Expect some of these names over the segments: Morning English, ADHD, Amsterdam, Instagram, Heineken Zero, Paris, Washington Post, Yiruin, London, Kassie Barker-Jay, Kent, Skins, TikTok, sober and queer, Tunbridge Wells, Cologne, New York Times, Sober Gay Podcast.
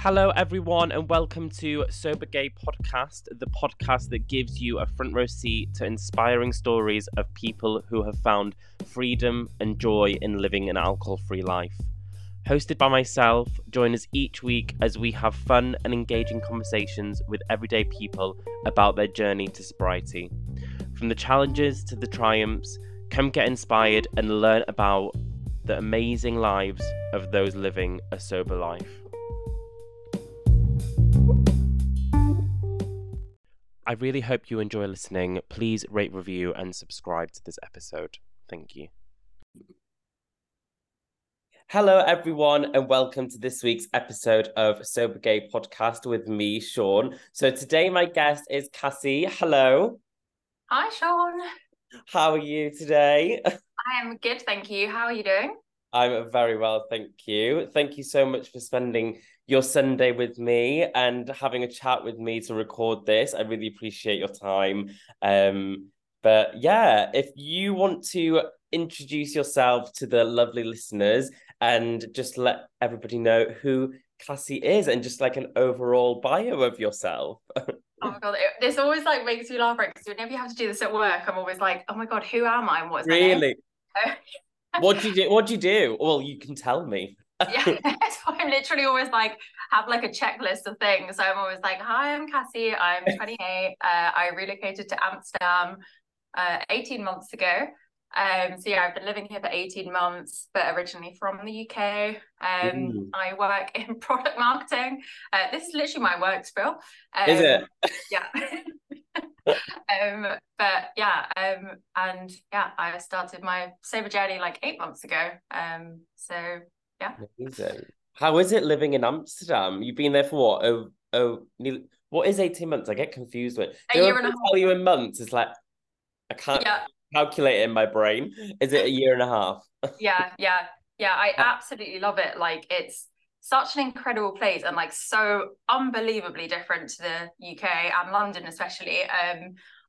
Hello everyone and welcome to Sober Gay Podcast, the podcast that gives you a front row seat to inspiring stories of people who have found freedom and joy in living an alcohol-free life. Hosted by myself, join us each week as we have fun and engaging conversations with everyday people about their journey to sobriety. From the challenges to the triumphs, come get inspired and learn about the amazing lives of those living a sober life. I really hope you enjoy listening. Please rate, review, and subscribe to this episode. Thank you. Hello, everyone, and welcome to this week's episode of Sober Gay Podcast with me, Sean. So today my guest is Kassie. Hello. Hi, Sean. How are you today? I am good, thank you. How are you doing? I'm very well, thank you. Thank you so much for spending your Sunday with me and having a chat with me to record this. I really appreciate your time. But yeah, if you want to introduce yourself to the lovely listeners and just let everybody know who Kassie is and just like an overall bio of yourself. Oh my God, this always like makes me laugh, right? Because whenever you have to do this at work, I'm always like, oh my God, who am I and what's really? What do you do? Well, you can tell me. Yeah, so I'm literally always like have like a checklist of things. So I'm always like, hi, I'm Kassie. I'm 28. I relocated to Amsterdam 18 months ago. So yeah, I've been living here for 18 months, but originally from the UK. I work in product marketing. This is literally my work spiel. Is it? Yeah. I started my sober journey like 8 months ago. So yeah. Amazing. How is it living in Amsterdam? You've been there for what? What is 18 months? I get confused with a year and a half. Tell you in months, it's like I can't calculate it in my brain. Is it a year and a half? Yeah. I absolutely love it. Like it's such an incredible place and like so unbelievably different to the UK and London especially.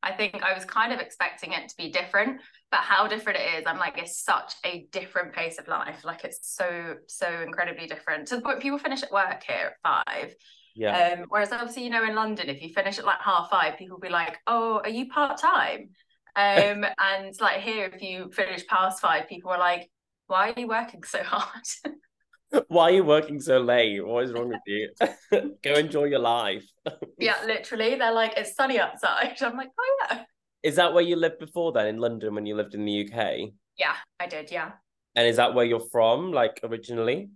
I think I was kind of expecting it to be different, but how different it is, I'm like, it's such a different pace of life. Like it's so incredibly different to the point people finish at work here at 5. Yeah. Whereas obviously, you know, in London, if you finish at like 5:30, people will be like, oh, are you part-time? And like here, if you finish past 5, people are like, why are you working so hard? Why are you working so late? What is wrong with you? Go enjoy your life. Yeah, literally. They're like, it's sunny outside. I'm like, oh yeah. Is that where you lived before then, in London, when you lived in the UK? Yeah, I did, yeah. And is that where you're from, like, originally?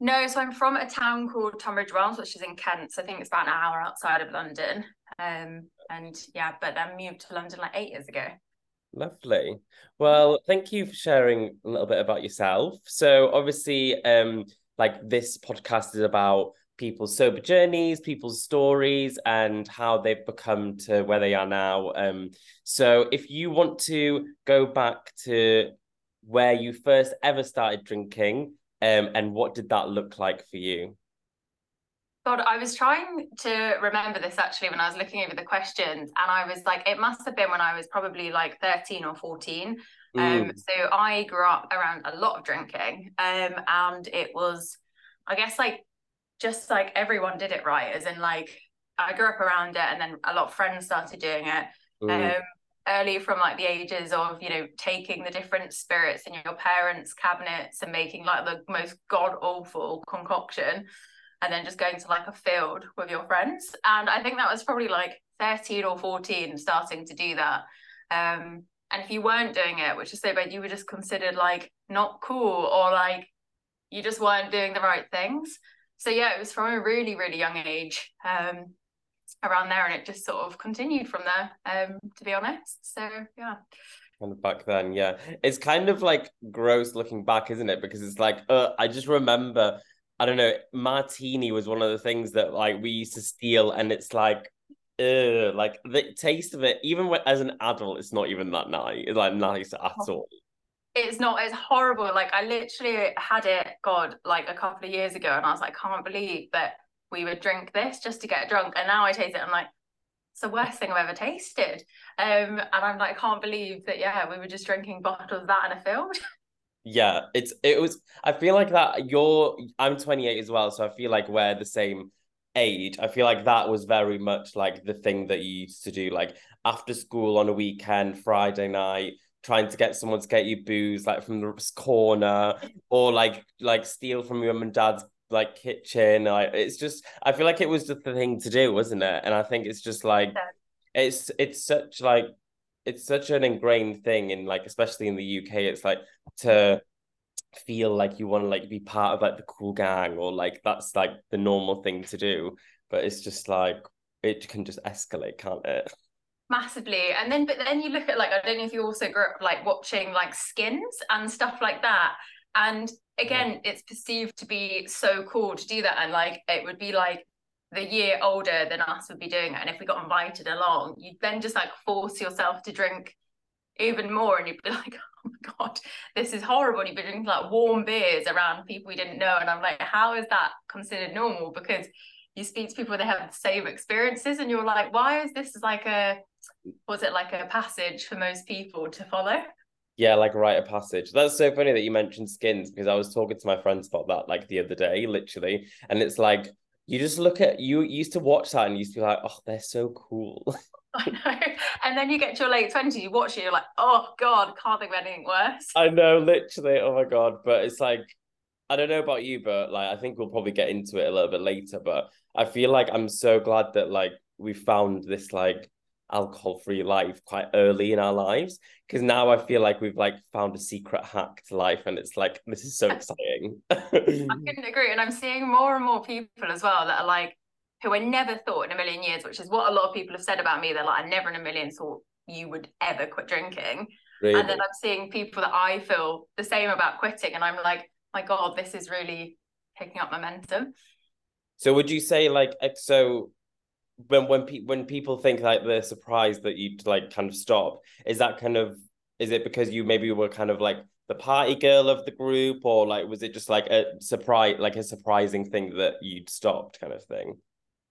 No, so I'm from a town called Tunbridge Wells, which is in Kent. So I think it's about an hour outside of London. But then moved to London like 8 years ago. Lovely. Well, thank you for sharing a little bit about yourself. So obviously, this podcast is about people's sober journeys, people's stories, and how they've become to where they are now. So if you want to go back to where you first ever started drinking, and what did that look like for you? God, I was trying to remember this actually when I was looking over the questions, and I was like, it must have been when I was probably like 13 or 14. So I grew up around a lot of drinking, and it was, I guess, like just like everyone did it, right? As in, like, I grew up around it, and then a lot of friends started doing it. Early from like the ages of, you know, taking the different spirits in your parents' cabinets and making like the most god-awful concoction, and then just going to like a field with your friends. And I think that was probably like 13 or 14 starting to do that. And if you weren't doing it, which is so bad, you were just considered like not cool, or like you just weren't doing the right things. So yeah, it was from a really, really young age around there. And it just sort of continued from there, to be honest. So yeah. And back then, yeah. It's kind of like gross looking back, isn't it? Because it's like, I just remember, I don't know, martini was one of the things that like we used to steal, and it's like, the taste of it, even as an adult, it's not even that nice. It's like nice at all. It's not, it's horrible. Like I literally had it, God, like a couple of years ago, and I was like, I can't believe that we would drink this just to get drunk. And now I taste it, I'm like, it's the worst thing I've ever tasted. And I'm like, I can't believe that, yeah, we were just drinking bottles of that in a field. Yeah, it was. I feel like that I'm 28 as well, so I feel like we're the same age. I feel like that was very much like the thing that you used to do, like after school on a weekend, Friday night, trying to get someone to get you booze like from the corner, or like steal from your mum and dad's like kitchen. It's just, I feel like it was just the thing to do, wasn't it? And I think it's just like, it's such an ingrained thing in, like, especially in the UK, it's like to feel like you want to like be part of like the cool gang, or like that's like the normal thing to do. But it's just like, it can just escalate, can't it? Massively. And then, but then you look at like, I don't know if you also grew up like watching like Skins and stuff like that. And again, it's perceived to be so cool to do that. And like, it would be like the year older than us would be doing it. And if we got invited along, you'd then just like force yourself to drink even more. And you'd be like, oh my God, this is horrible. And you'd be drinking like warm beers around people you didn't know. And I'm like, how is that considered normal? Because you speak to people, they have the same experiences. And you're like, why is this like a passage for most people to follow? Yeah, like rite of passage. That's so funny that you mentioned Skins, because I was talking to my friends about that like the other day, literally. And it's like, you just look at, you used to watch that and you used to be like, oh, they're so cool. I know. And then you get to your late 20s, you watch it, you're like, oh God, can't think of anything worse. I know, literally. Oh my God. But it's like, I don't know about you, but like, I think we'll probably get into it a little bit later. But I feel like I'm so glad that like we found this like alcohol-free life quite early in our lives, because now I feel like we've like found a secret hack to life, and it's like, this is so exciting. I couldn't agree. And I'm seeing more and more people as well that are like, who I never thought in a million years, which is what a lot of people have said about me, they're like, I never in a million thought you would ever quit drinking. Really? And then I'm seeing people that I feel the same about quitting, and I'm like, my God, this is really picking up momentum. So would you say like, so when people think like they're surprised that you'd like kind of stop, is it because you maybe were kind of like the party girl of the group, or like was it just like a surprising thing that you'd stopped kind of thing?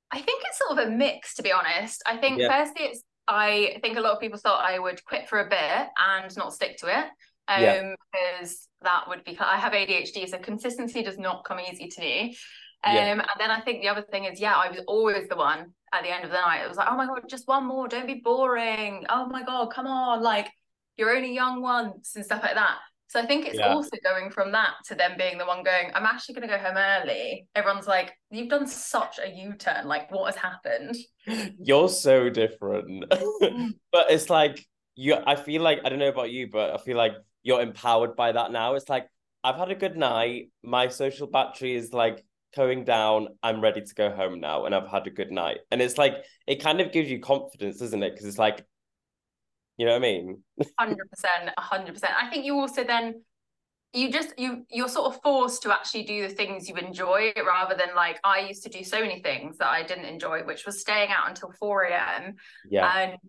I think it's sort of a mix, to be honest. I think firstly I think a lot of people thought I would quit for a bit and not stick to it, because that would be, I have ADHD, so consistency does not come easy to me. And then I think the other thing is, I was always the one at the end of the night. It was like, oh my God, just one more, don't be boring. Oh my God, come on, like you're only young once and stuff like that. So I think it's also going from that to them being the one going, I'm actually going to go home early. Everyone's like, you've done such a U-turn. Like, what has happened? You're so different. But it's like, I feel like, I don't know about you, but I feel like you're empowered by that now. It's like, I've had a good night. My social battery is like going down, I'm ready to go home now, and I've had a good night. And it's like, it kind of gives you confidence, doesn't it? Because it's like, you know what I mean? 100%. I think you also then, you're sort of forced to actually do the things you enjoy, rather than like, I used to do so many things that I didn't enjoy, which was staying out until 4 a.m. And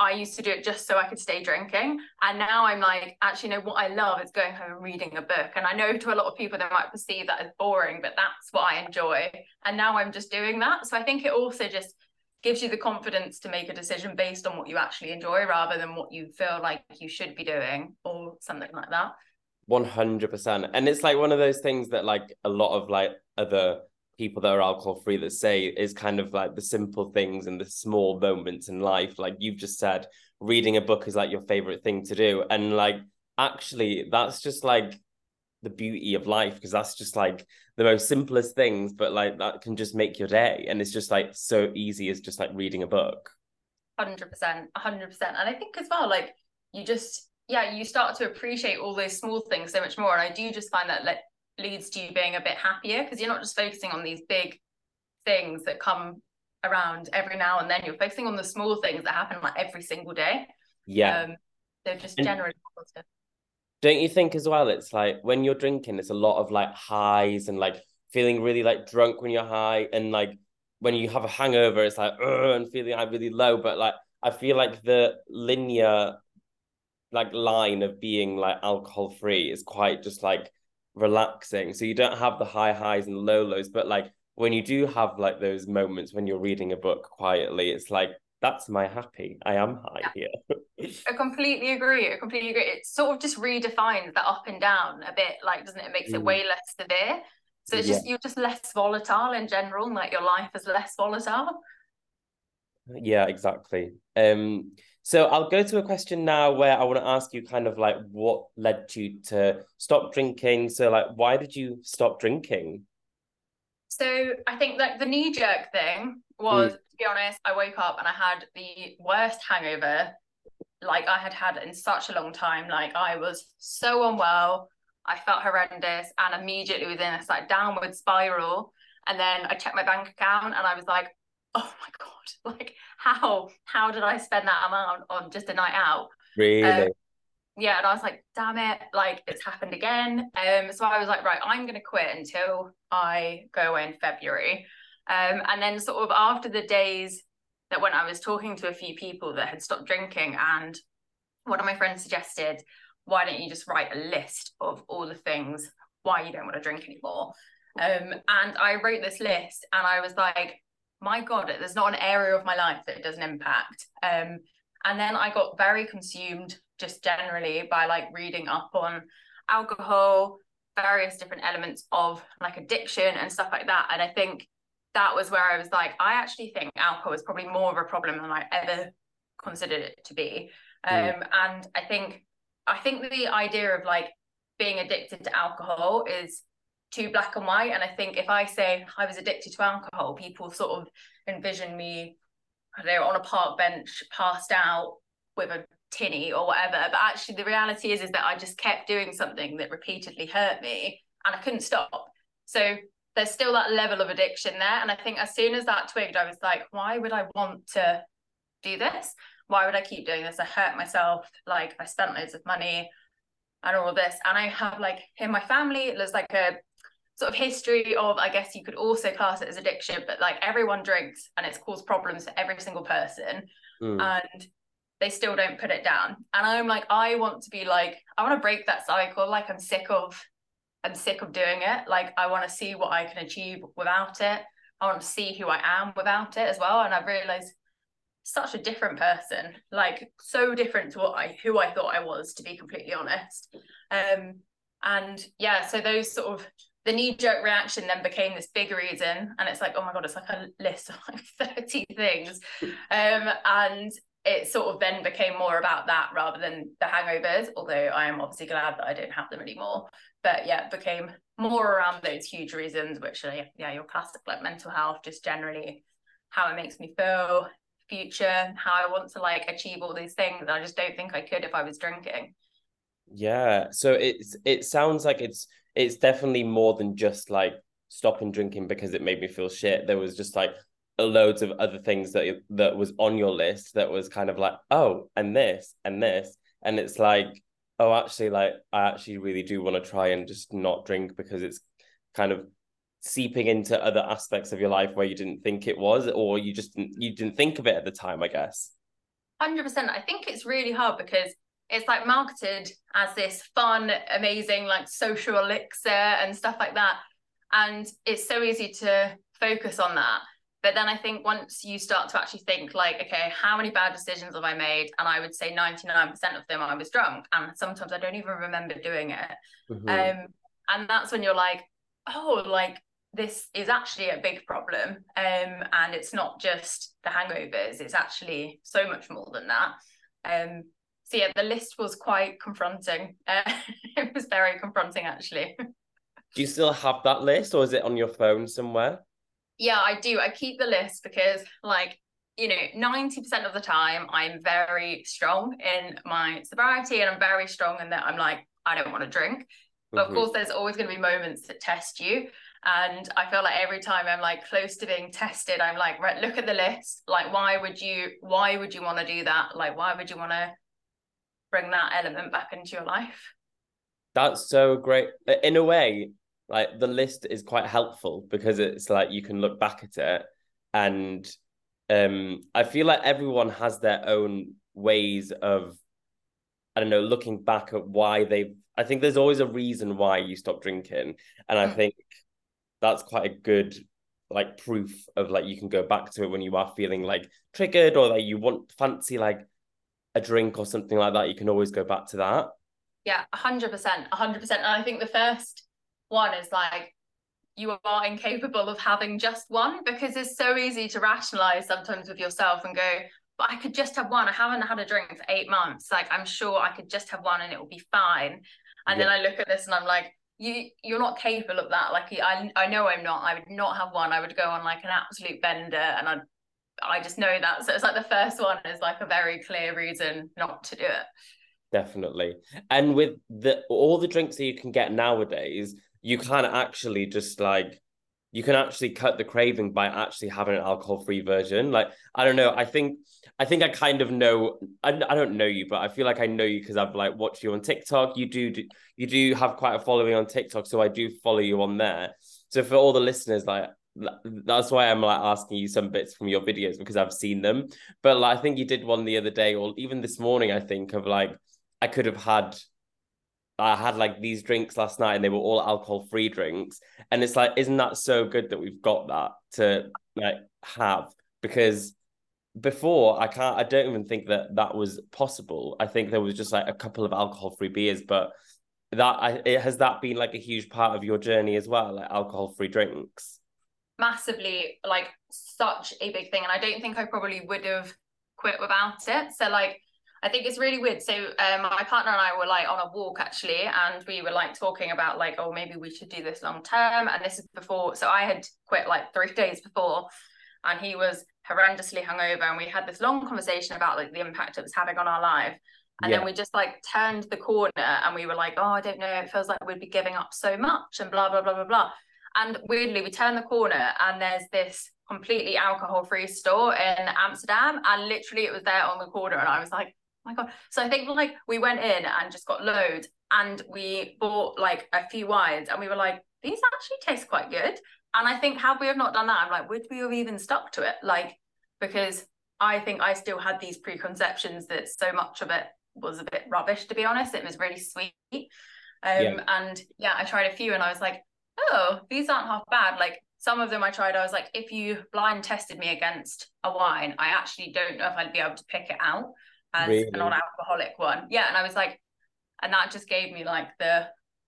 I used to do it just so I could stay drinking. And now I'm like, actually, no, what I love is going home and reading a book. And I know to a lot of people, they might perceive that as boring, but that's what I enjoy. And now I'm just doing that. So I think it also just gives you the confidence to make a decision based on what you actually enjoy, rather than what you feel like you should be doing or something like that. 100%. And it's like one of those things that like a lot of like other people that are alcohol-free that say is kind of like the simple things and the small moments in life. Like you've just said, reading a book is like your favorite thing to do. And like, actually, that's just like the beauty of life, because that's just like the most simplest things, but like that can just make your day. And it's just like so easy as just like reading a book. 100%. And I think as well, like you just, you start to appreciate all those small things so much more. And I do just find that like, leads to you being a bit happier, because you're not just focusing on these big things that come around every now and then, you're focusing on the small things that happen like every single day. They're just generally positive. Don't you think as well, it's like when you're drinking, it's a lot of like highs and like feeling really like drunk when you're high, and like when you have a hangover it's like and feeling like really low. But like I feel like the linear like line of being like alcohol free is quite just like relaxing, so you don't have the high highs and low lows. But like when you do have like those moments when you're reading a book quietly, it's like that's my happy. I am high here. I completely agree. It sort of just redefines that up and down a bit, like, doesn't it? It makes it way less severe. So it's just, you're just less volatile in general, like your life is less volatile. Yeah, exactly. So I'll go to a question now where I want to ask you kind of like what led you to stop drinking. So like, why did you stop drinking? So I think like the knee-jerk thing was, to be honest, I woke up and I had the worst hangover like I had had in such a long time. Like I was so unwell. I felt horrendous. And immediately within a like downward spiral. And then I checked my bank account and I was like, oh my God, like how did I spend that amount on just a night out? Really? And I was like, damn it, like it's happened again. So I was like, right, I'm going to quit until I go away in February. And then sort of after the days that when I was talking to a few people that had stopped drinking, and one of my friends suggested, why don't you just write a list of all the things why you don't want to drink anymore? And I wrote this list and I was like, my God, there's not an area of my life that it doesn't impact. And then I got very consumed just generally by like reading up on alcohol, various different elements of like addiction and stuff like that. And I think that was where I was like, I actually think alcohol is probably more of a problem than I ever considered it to be. And I think the idea of like being addicted to alcohol is too black and white. And I think if I say I was addicted to alcohol, people sort of envision me, I don't know, on a park bench, passed out with a tinny or whatever. But actually the reality is that I just kept doing something that repeatedly hurt me and I couldn't stop. So there's still that level of addiction there. And I think as soon as that twigged, I was like, why would I want to do this? Why would I keep doing this? I hurt myself. Like I spent loads of money and all of this. And I have like in my family, there's like a sort of history of, I guess you could also class it as addiction, but like everyone drinks and it's caused problems for every single person and they still don't put it down. And I'm like, I want to be like, I want to break that cycle. Like I'm sick of doing it. Like I want to see what I can achieve without it. I want to see who I am without it as well. And I've realized such a different person, like so different to who I thought I was, to be completely honest. And yeah, so those sort of, the knee-jerk reaction then became this big reason, and it's like, oh my God, it's like a list of like 30 things. And it sort of then became more about that rather than the hangovers, although I am obviously glad that I don't have them anymore. But yeah, it became more around those huge reasons, which are, yeah, your classic like mental health, just generally how it makes me feel, future, how I want to like achieve all these things that I just don't think I could if I was drinking. Yeah, so it sounds like it's definitely more than just like stopping drinking because it made me feel shit. There was just like loads of other things that was on your list that was kind of like, oh, and this and this. And it's like, oh, actually, like I actually really do want to try and just not drink because it's kind of seeping into other aspects of your life where you didn't think it was, or you didn't think of it at the time, I guess. 100%. I think it's really hard because it's like marketed as this fun, amazing, like social elixir and stuff like that. And it's so easy to focus on that. But then I think once you start to actually think like, okay, how many bad decisions have I made? And I would say 99% of them, I was drunk. And sometimes I don't even remember doing it. Mm-hmm. And that's when you're like, oh, like this is actually a big problem. And it's not just the hangovers. It's actually so much more than that. So yeah, the list was quite confronting. It was very confronting, actually. Do you still have that list, or is it on your phone somewhere? Yeah, I do. I keep the list because, like, you know, 90% of the time I'm very strong in my sobriety, and I'm very strong in that I'm like, I don't want to drink. But of course, there's always going to be moments that test you. And I feel like every time I'm like close to being tested, I'm like, right, look at the list. Like, why would you want to do that? Like, why would you want to bring that element back into your life? That's so great. In a way, like the list is quite helpful because it's like you can look back at it, and I feel like everyone has their own ways of, I don't know, looking back at why they've, I think there's always a reason why you stop drinking, and I think that's quite a good like proof of like you can go back to it when you are feeling like triggered or like you want fancy like a drink or something like that. You can always go back to that. Yeah, 100%. And I think the first one is like, you are incapable of having just one, because it's so easy to rationalize sometimes with yourself and go, but I could just have one. I haven't had a drink for 8 months. Like, I'm sure I could just have one and it will be fine. And then I look at this and I'm like, you're not capable of that. Like, I know I'm not. I would not have one. I would go on like an absolute bender, and I just know that. So it's like the first one is like a very clear reason not to do it. Definitely. And with all the drinks that you can get nowadays, you can actually just like, you can actually cut the craving by actually having an alcohol-free version. Like, I don't know. I think I kind of know, I don't know you, but I feel like I know you because I've like watched you on TikTok. You do have quite a following on TikTok. So I do follow you on there. So for all the listeners, like, that's why I'm like asking you some bits from your videos, because I've seen them. But like, I think you did one the other day, or even this morning, I think, of like, I had like these drinks last night and they were all alcohol-free drinks. And it's like, isn't that so good that we've got that to like have? Because before I don't even think that was possible. I think there was just like a couple of alcohol-free beers, but has that been like a huge part of your journey as well? Like alcohol-free drinks? Massively, like such a big thing. And I don't think I probably would have quit without it. So like, I think it's really weird. So my partner and I were like on a walk actually, and we were like talking about like, oh, maybe we should do this long term. And this is before, so I had quit like 3 days before, and he was horrendously hungover, and we had this long conversation about like the impact it was having on our life. And then we just like turned the corner and we were like, oh, I don't know, it feels like we'd be giving up so much and blah, blah, blah, blah, blah. And weirdly, we turned the corner and there's this completely alcohol-free store in Amsterdam, and literally it was there on the corner, and I was like, my God. So I think like we went in and just got loads, and we bought like a few wines, and we were like, these actually taste quite good. And I think, had we have not done that, I'm like, would we have even stuck to it? Like, because I think I still had these preconceptions that so much of it was a bit rubbish, to be honest. It was really sweet. And yeah, I tried a few and I was like, oh, these aren't half bad. Like, some of them I tried, I was like, if you blind tested me against a wine, I actually don't know if I'd be able to pick it out as really? A non-alcoholic one. Yeah, and I was like, and that just gave me like the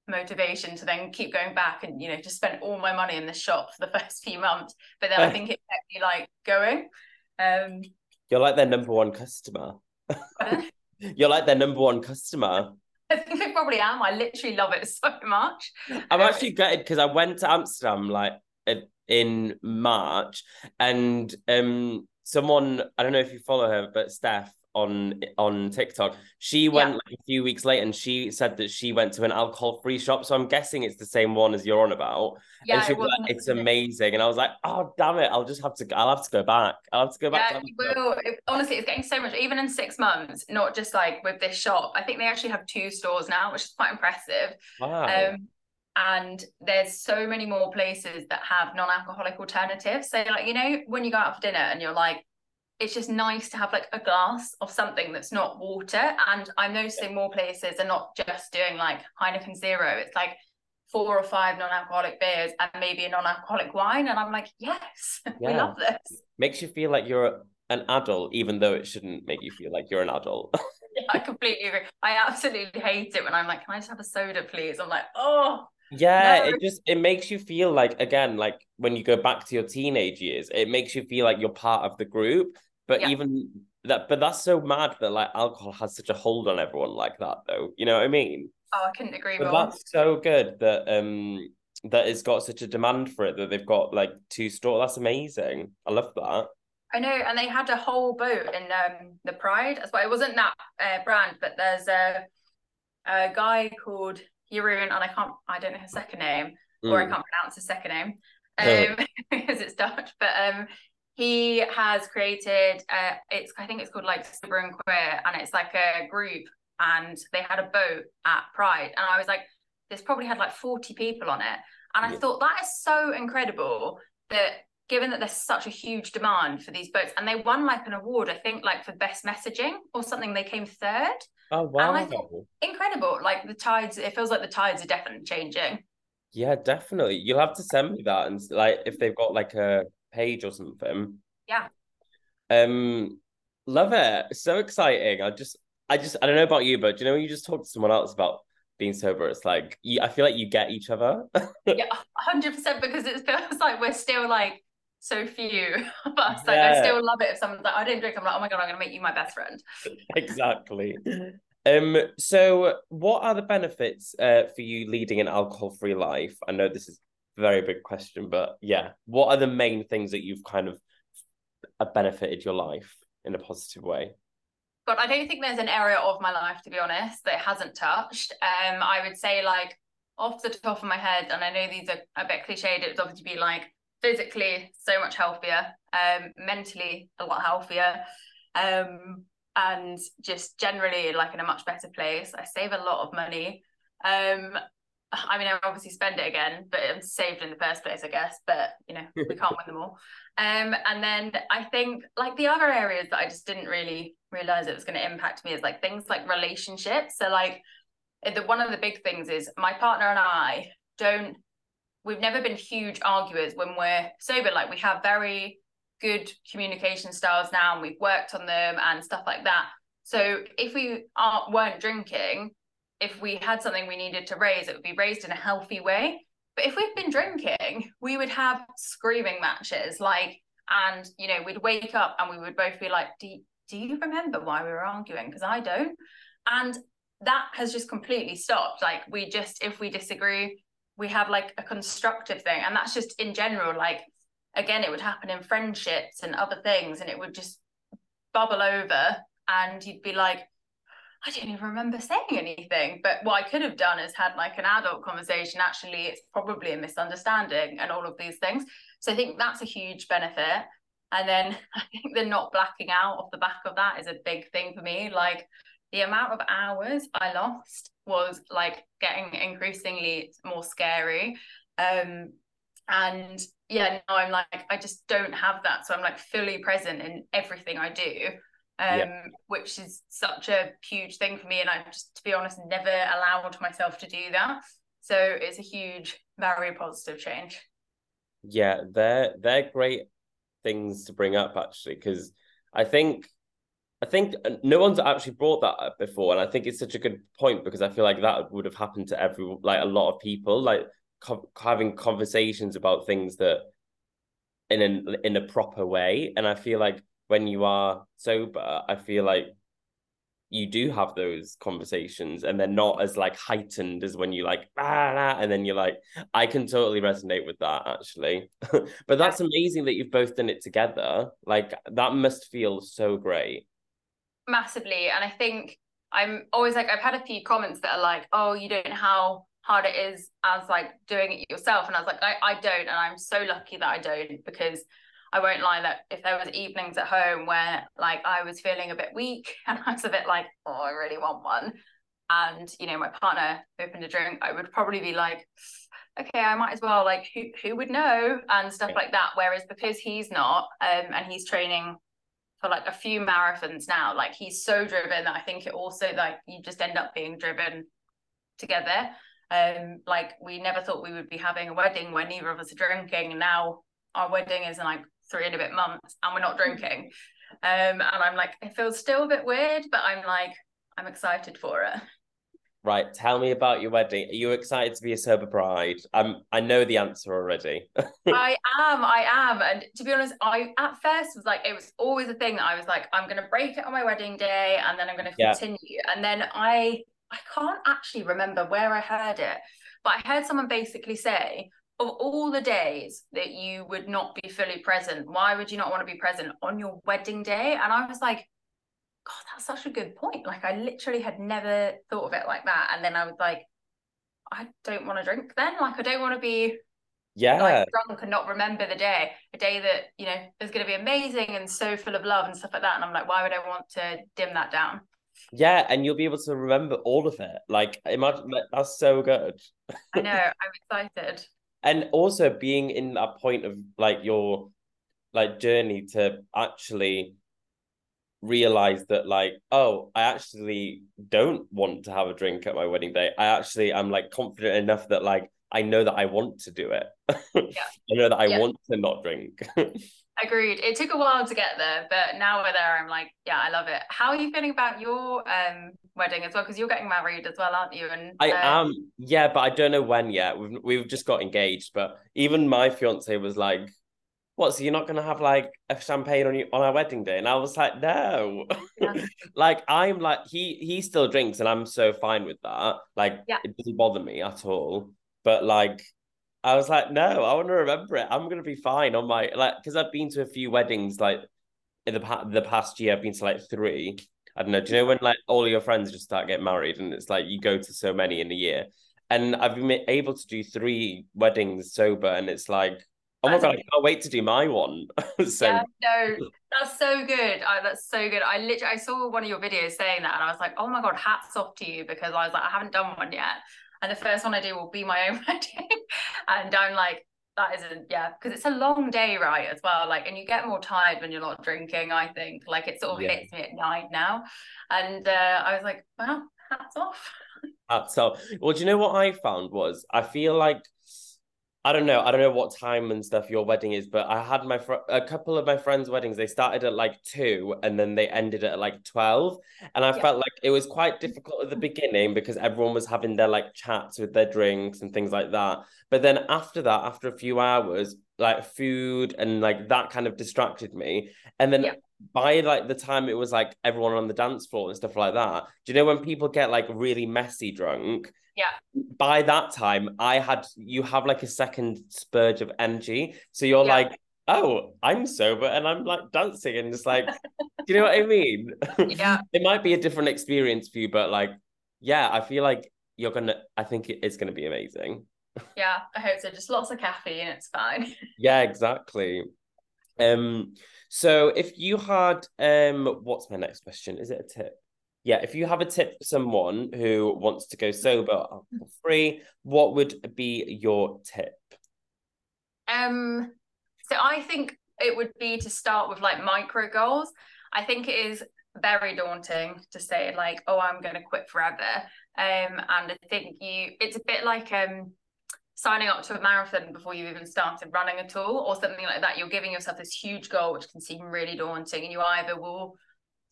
motivation to then keep going back and, you know, just spend all my money in the shop for the first few months. But then I think it kept me like going. You're like their number one customer. You're like their number one customer. I think I probably am. I literally love it so much. I'm actually gutted because I went to Amsterdam like in March, and someone, I don't know if you follow her, but Steph, on TikTok, she went like a few weeks later, and she said that she went to an alcohol-free shop, so I'm guessing it's the same one as you're on about. Yeah, and she was like, it's amazing, and I was like, oh damn it, I'll have to go back. Yeah, you will. Honestly, it's getting so much, even in 6 months, not just like with this shop. I think they actually have 2 stores now, which is quite impressive. Wow. And there's so many more places that have non-alcoholic alternatives. So like, you know, when you go out for dinner and you're like, it's just nice to have like a glass of something that's not water. And I'm noticing more places are not just doing like Heineken Zero. It's like 4 or 5 non-alcoholic beers and maybe a non-alcoholic wine. And I'm like, yes, we love this. Makes you feel like you're an adult, even though it shouldn't make you feel like you're an adult. Yeah, I completely agree. I absolutely hate it when I'm like, can I just have a soda, please? I'm like, oh. Yeah, no. It makes you feel like, again, like when you go back to your teenage years, it makes you feel like you're part of the group. But even that, but that's so mad that like alcohol has such a hold on everyone like that, though. You know what I mean? Oh, I couldn't agree more. That's so good that that it's got such a demand for it that they've got like 2 stores. That's amazing. I love that. I know, and they had a whole boat in the Pride as well. It wasn't that brand, but there's a guy called Yiruin, and I don't know his second name, or I can't pronounce his second name because it's Dutch, but he has created, I think it's called like Sober and Queer, and it's like a group, and they had a boat at Pride, and I was like, this probably had like 40 people on it, and I thought that is so incredible that given that there's such a huge demand for these boats, and they won like an award, I think like for best messaging or something, they came 3rd. Oh wow! And I thought, incredible, like the tides, it feels like the tides are definitely changing. Yeah, definitely. You'll have to send me that, and like if they've got like a page or something. Yeah. Love it. So exciting. I don't know about you, but do you know when you just talk to someone else about being sober, it's like I feel like you get each other. Yeah, 100%, because it feels like we're still like so few of us. Like I still love it if someone's like, I didn't drink. I'm like, oh my god, I'm gonna make you my best friend. Exactly. So what are the benefits for you leading an alcohol-free life? I know this is a very big question, but yeah, what are the main things that you've kind of benefited your life in a positive way? God, I don't think there's an area of my life, to be honest, that it hasn't touched. I would say, like, off the top of my head, and I know these are a bit cliched, it would obviously be like physically so much healthier, mentally a lot healthier, and just generally like in a much better place. I save a lot of money. I mean, I obviously spend it again, but I'm saved in the first place, I guess, but you know, we can't win them all. And then I think like the other areas that I just didn't really realize it was going to impact me is like things like relationships. So like one of the big things is my partner and I we've never been huge arguers when we're sober. Like we have very good communication styles now, and we've worked on them and stuff like that. So if we weren't drinking, if we had something we needed to raise, it would be raised in a healthy way. But if we'd been drinking, we would have screaming matches, like, and you know, we'd wake up and we would both be like, do you remember why we were arguing? Because I don't. And that has just completely stopped. Like if we disagree, we have like a constructive thing. And that's just in general, like, again, it would happen in friendships and other things, and it would just bubble over, and you'd be like, I don't even remember saying anything. But what I could have done is had like an adult conversation. Actually, it's probably a misunderstanding and all of these things. So I think that's a huge benefit. And then I think the not blacking out off the back of that is a big thing for me. Like the amount of hours I lost was like getting increasingly more scary. And yeah, now I'm like, I just don't have that. So I'm like fully present in everything I do. Which is such a huge thing for me, and I just, to be honest, never allowed myself to do that. So it's a huge, very positive change. Yeah, they're great things to bring up, actually, because I think no one's actually brought that up before, and I think it's such a good point, because I feel like that would have happened to everyone, like a lot of people, like having conversations about things that in a proper way. And I feel like when you are sober, I feel like you do have those conversations, and they're not as like heightened as when you like, and then you're like, I can totally resonate with that, actually. But that's amazing that you've both done it together. Like that must feel so great. Massively. And I think I'm always like, I've had a few comments that are like, oh, you don't know how hard it is as like doing it yourself. And I was like, I don't. And I'm so lucky that I don't, because I won't lie that if there was evenings at home where like I was feeling a bit weak and I was a bit like, oh, I really want one, and you know, my partner opened a drink, I would probably be like, okay, I might as well, like who would know, and stuff like that. Whereas because he's not, and he's training for like a few marathons now, like he's so driven that I think it also, like, you just end up being driven together. Like we never thought we would be having a wedding where neither of us are drinking. Now our wedding is in like 3 and a bit months, and we're not drinking, and I'm like, it feels still a bit weird, but I'm like, I'm excited for it. Right, tell me about your wedding. Are you excited to be a sober bride? I know the answer already. I am, and to be honest, I at first was like, it was always a thing that I was like, I'm gonna break it on my wedding day, and then I'm gonna continue. And then I can't actually remember where I heard it, but I heard someone basically say, of all the days that you would not be fully present, why would you not want to be present on your wedding day? And I was like, God, that's such a good point. Like, I literally had never thought of it like that. And then I was like, I don't want to drink then. Like, I don't want to be like, drunk and not remember the day, a day that, you know, is going to be amazing and so full of love and stuff like that. And I'm like, why would I want to dim that down? Yeah, and you'll be able to remember all of it. Like, imagine, like, that's so good. I know, I'm excited. And also being in that point of like your like journey to actually realize that, like, oh, I actually don't want to have a drink at my wedding day. I'm like confident enough that like I know that I want to do it. Yeah. I know that I want to not drink. Agreed. It took a while to get there, but now we're there. I'm like, yeah, I love it. How are you feeling about your wedding as well? Because you're getting married as well, aren't you? And I am, yeah, but I don't know when yet. We've just got engaged, but even my fiance was like, what, so you're not going to have like a champagne on our wedding day? And I was like, no. Yeah. Like, I'm like, he still drinks and I'm so fine with that. Like, it doesn't bother me at all. But like, I was like, no, I want to remember it. I'm going to be fine on my, like, because I've been to a few weddings, like, in the past year, I've been to like 3. I don't know. Do you know when like all your friends just start getting married and it's like you go to so many in a year? And I've been able to do 3 weddings sober and it's like, oh my God, I can't wait to do my one. So yeah, no, that's so good. That's so good. I saw one of your videos saying that and I was like, oh my God, hats off to you, because I was like, I haven't done one yet. And the first one I do will be my own wedding. And I'm like, that isn't, because it's a long day, right, as well. Like, and you get more tired when you're not drinking, I think. Like, it sort of hits me at night now. And I was like, wow, hats off. Hats off. Well, do you know what I found was, I feel like, I don't know what time and stuff your wedding is, but I had a couple of my friends' weddings. They started at like 2 and then they ended at like 12. And I felt like it was quite difficult at the beginning because everyone was having their like chats with their drinks and things like that. But then after that, after a few hours, like food and like that kind of distracted me. And then by like the time it was like everyone on the dance floor and stuff like that, do you know when people get like really messy drunk? Yeah. By that time, you have like a second spurge of energy. So you're like, oh, I'm sober and I'm like dancing and just like, do you know what I mean? Yeah. It might be a different experience for you, but like, yeah, I feel like I think it's going to be amazing. Yeah, I hope so. Just lots of caffeine, it's fine. Yeah, exactly. So if you had, what's my next question? Is it a tip? Yeah, if you have a tip for someone who wants to go sober for free, what would be your tip? So I think it would be to start with like micro goals. I think it is very daunting to say like, oh, I'm going to quit forever. And I think it's a bit like signing up to a marathon before you've even started running at all or something like that. You're giving yourself this huge goal, which can seem really daunting, and you either will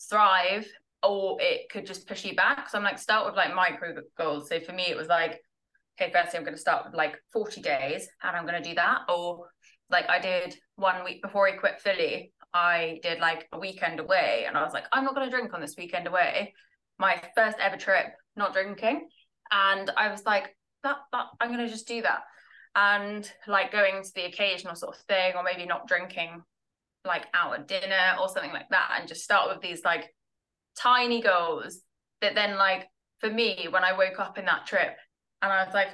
thrive or it could just push you back. So I'm like, start with like micro goals. So for me, it was like, okay, firstly, I'm going to start with like 40 days and I'm going to do that. Or like I did 1 week before I quit fully, I did like a weekend away and I was like, I'm not going to drink on this weekend away. My first ever trip, not drinking. And I was like, I'm going to just do that. And like going to the occasional sort of thing, or maybe not drinking like out at dinner or something like that. And just start with these like tiny goals that then, like, for me, when I woke up in that trip and I was like,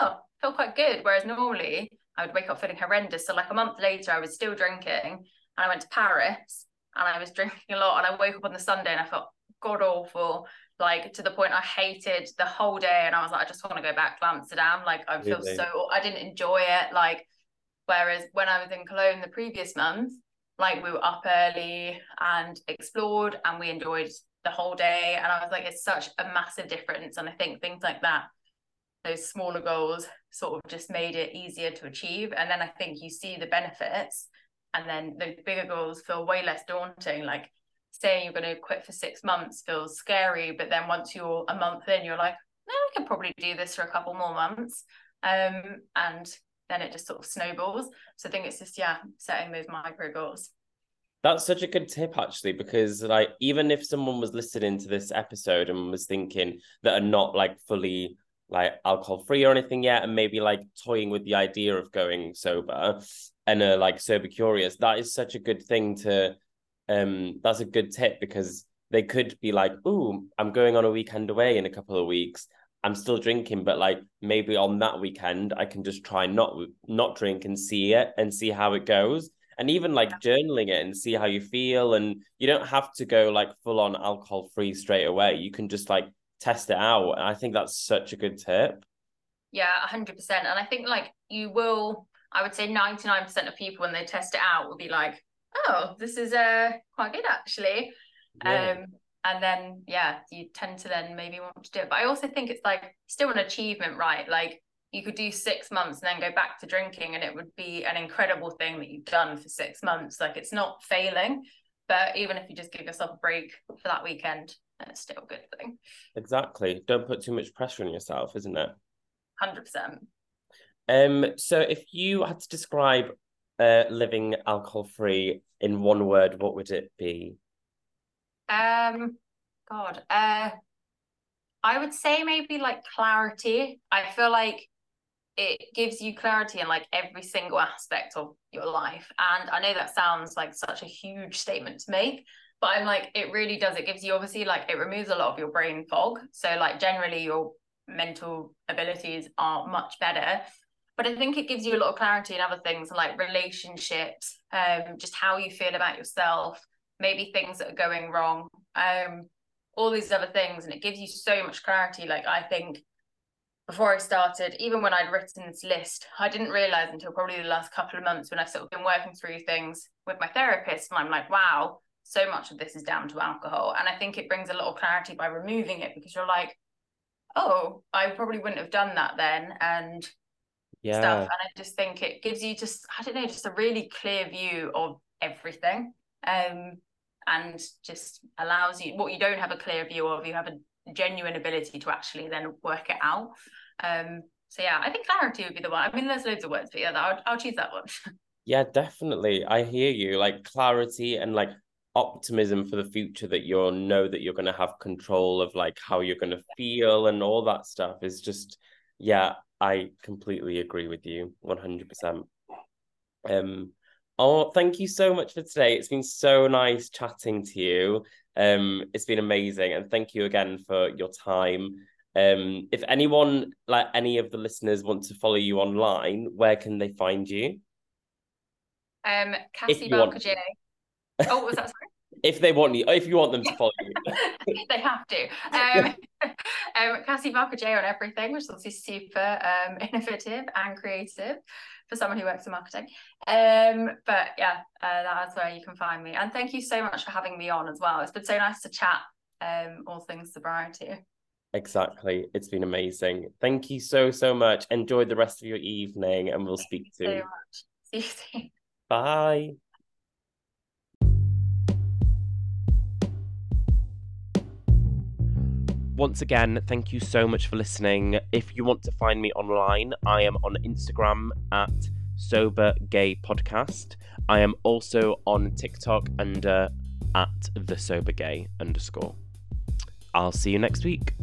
oh, I feel quite good, whereas normally I would wake up feeling horrendous. So like a month later I was still drinking and I went to Paris and I was drinking a lot and I woke up on the Sunday and I felt god awful, like to the point I hated the whole day and I was like, I just want to go back to Amsterdam, like I feel so, I didn't enjoy it. Like whereas when I was in Cologne the previous month, like we were up early and explored and we enjoyed the whole day, and I was like, it's such a massive difference. And I think things like that, those smaller goals sort of just made it easier to achieve, and then I think you see the benefits, and then those bigger goals feel way less daunting. Like saying you're going to quit for 6 months feels scary, but then once you're a month in, you're like, no, I can probably do this for a couple more months, and then it just sort of snowballs. So I think it's just, setting those micro goals. That's such a good tip, actually, because like, even if someone was listening to this episode and was thinking that are not like fully like alcohol free or anything yet, and maybe like toying with the idea of going sober and are like sober curious, that is such a good thing to, that's a good tip, because they could be like, oh, I'm going on a weekend away in a couple of weeks. I'm still drinking, but like maybe on that weekend, I can just try not drink and see it and see how it goes. And even like journaling it and see how you feel. And you don't have to go like full on alcohol free straight away. You can just like test it out. And I think that's such a good tip. Yeah, 100%. And I think like I would say 99% of people when they test it out will be like, oh, this is quite good actually. Yeah. And then, you tend to then maybe want to do it. But I also think it's like still an achievement, right? Like you could do 6 months and then go back to drinking, and it would be an incredible thing that you've done for 6 months. Like, it's not failing, but even if you just give yourself a break for that weekend, it's still a good thing. Exactly. Don't put too much pressure on yourself, isn't it? 100%. So if you had to describe living alcohol-free in one word, what would it be? I would say maybe like clarity. I feel like it gives you clarity in like every single aspect of your life. And I know that sounds like such a huge statement to make, but I'm like, it really does. It gives you, obviously, like, it removes a lot of your brain fog. So like generally your mental abilities are much better, but I think it gives you a lot of clarity in other things like relationships, just how you feel about yourself, maybe things that are going wrong, all these other things. And it gives you so much clarity. Like, I think before I started, even when I'd written this list, I didn't realize until probably the last couple of months when I've sort of been working through things with my therapist, and I'm like, wow, so much of this is down to alcohol. And I think it brings a lot of clarity by removing it, because you're like, oh, I probably wouldn't have done that then, and yeah, stuff. And I just think it gives you just, I don't know, just a really clear view of everything, and just allows you, what you don't have a clear view of, you have a genuine ability to actually then work it out. So yeah, I think clarity would be the one. I mean, there's loads of words, but yeah, I'll choose that one. Yeah, definitely. I hear you. Like clarity and like optimism for the future, that you'll know that you're going to have control of like how you're going to feel and all that stuff is just, yeah, I completely agree with you 100%. Oh, thank you so much for today. It's been so nice chatting to you. It's been amazing. And thank you again for your time. If anyone, like any of the listeners, want to follow you online, where can they find you? Kassie Barker-Jay. Oh, was that sorry? If they want you, if you want them to follow you. They have to. Kassie Barker-Jay on everything, which is obviously super innovative and creative for someone who works in marketing. But yeah, that's where you can find me. And thank you so much for having me on as well. It's been so nice to chat all things sobriety. Exactly. It's been amazing. Thank you so, so much. Enjoy the rest of your evening, and we'll speak soon. Thank you so much. See you soon. Bye. Once again, thank you so much for listening. If you want to find me online, I am on Instagram at Sober Gay Podcast. I am also on TikTok under at the Sober Gay _. I'll see you next week.